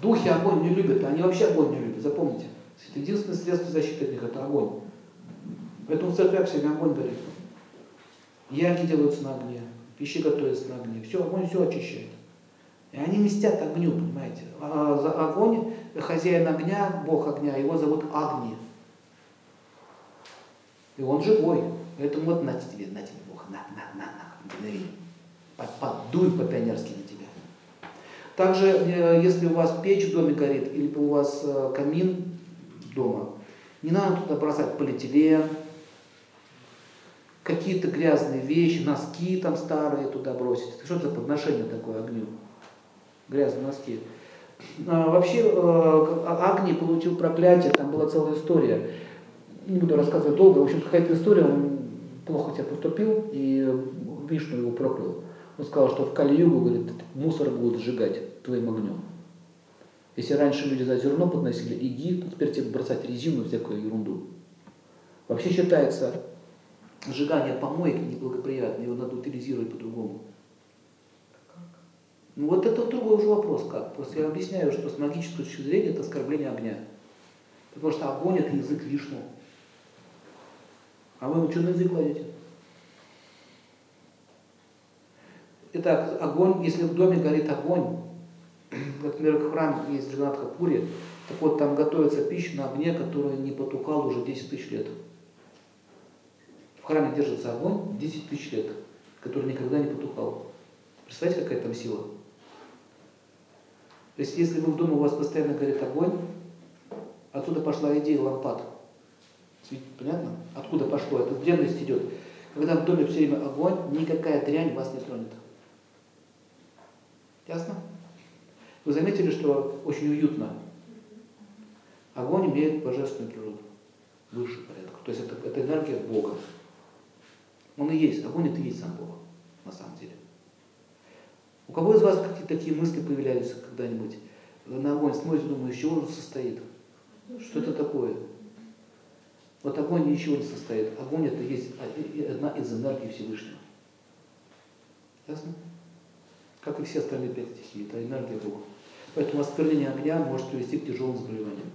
Духи огонь не любят, они вообще огонь не любят, запомните. Это единственное средство защиты от них, это огонь. Поэтому в церквях всегда огонь горит. Яги делаются на огне, пищи готовятся на огне, все, огонь все очищает. И они мстят огню, понимаете. За огонь, хозяин огня, бог огня, его зовут Агни. И он живой. Поэтому вот на тебе, бог, на, поддуй по-пионерски на тебя. Также, если у вас печь в доме горит, или у вас камин дома, не надо туда бросать полиэтилен, какие-то грязные вещи, носки там старые туда бросить. Что это за подношение такое огню? Грязные носки. Вообще, Агни получил проклятие, там была целая история. Не буду рассказывать долго. В общем, какая-то история, он плохо тебя поступил, и Вишну его проклял. Он сказал, что в Кали-Югу, говорит, мусор будут сжигать твоим огнем. Если раньше люди за зерно подносили иги, то теперь тебе бросать резину и всякую ерунду. Вообще считается, сжигание помоек неблагоприятно, его надо утилизировать по-другому. Ну вот это другой уже вопрос, как. Просто я объясняю, что с магической точки зрения это оскорбление огня. Потому что огонь – это язык Вишну. А вы что на язык кладете? Итак, огонь, если в доме горит огонь, как, например, в храме есть Джаганатха-пури, так вот там готовится пища на огне, которая не потухала уже 10 тысяч лет. В храме держится огонь 10 тысяч лет, который никогда не потухал. Представляете, какая там сила? То есть, если вы в доме, у вас постоянно горит огонь, отсюда пошла идея лампад. Понятно? Откуда пошло? Это древность идет. Когда в доме все время огонь, никакая дрянь вас не тронет. Ясно? Вы заметили, что очень уютно. Огонь имеет божественную природу. Высший порядок. То есть это энергия Бога. Он и есть. Огонь это и есть сам Бог. На самом деле. У кого из вас какие-то такие мысли появлялись когда-нибудь? На огонь смотрите, думаю, из чего он состоит? Что это такое? Вот огонь ничего не состоит. Огонь это есть одна из энергий Всевышнего. Ясно? Как и все остальные 5 стихии, это энергия Бога. Поэтому осквернение огня может привести к тяжелым заболеваниям.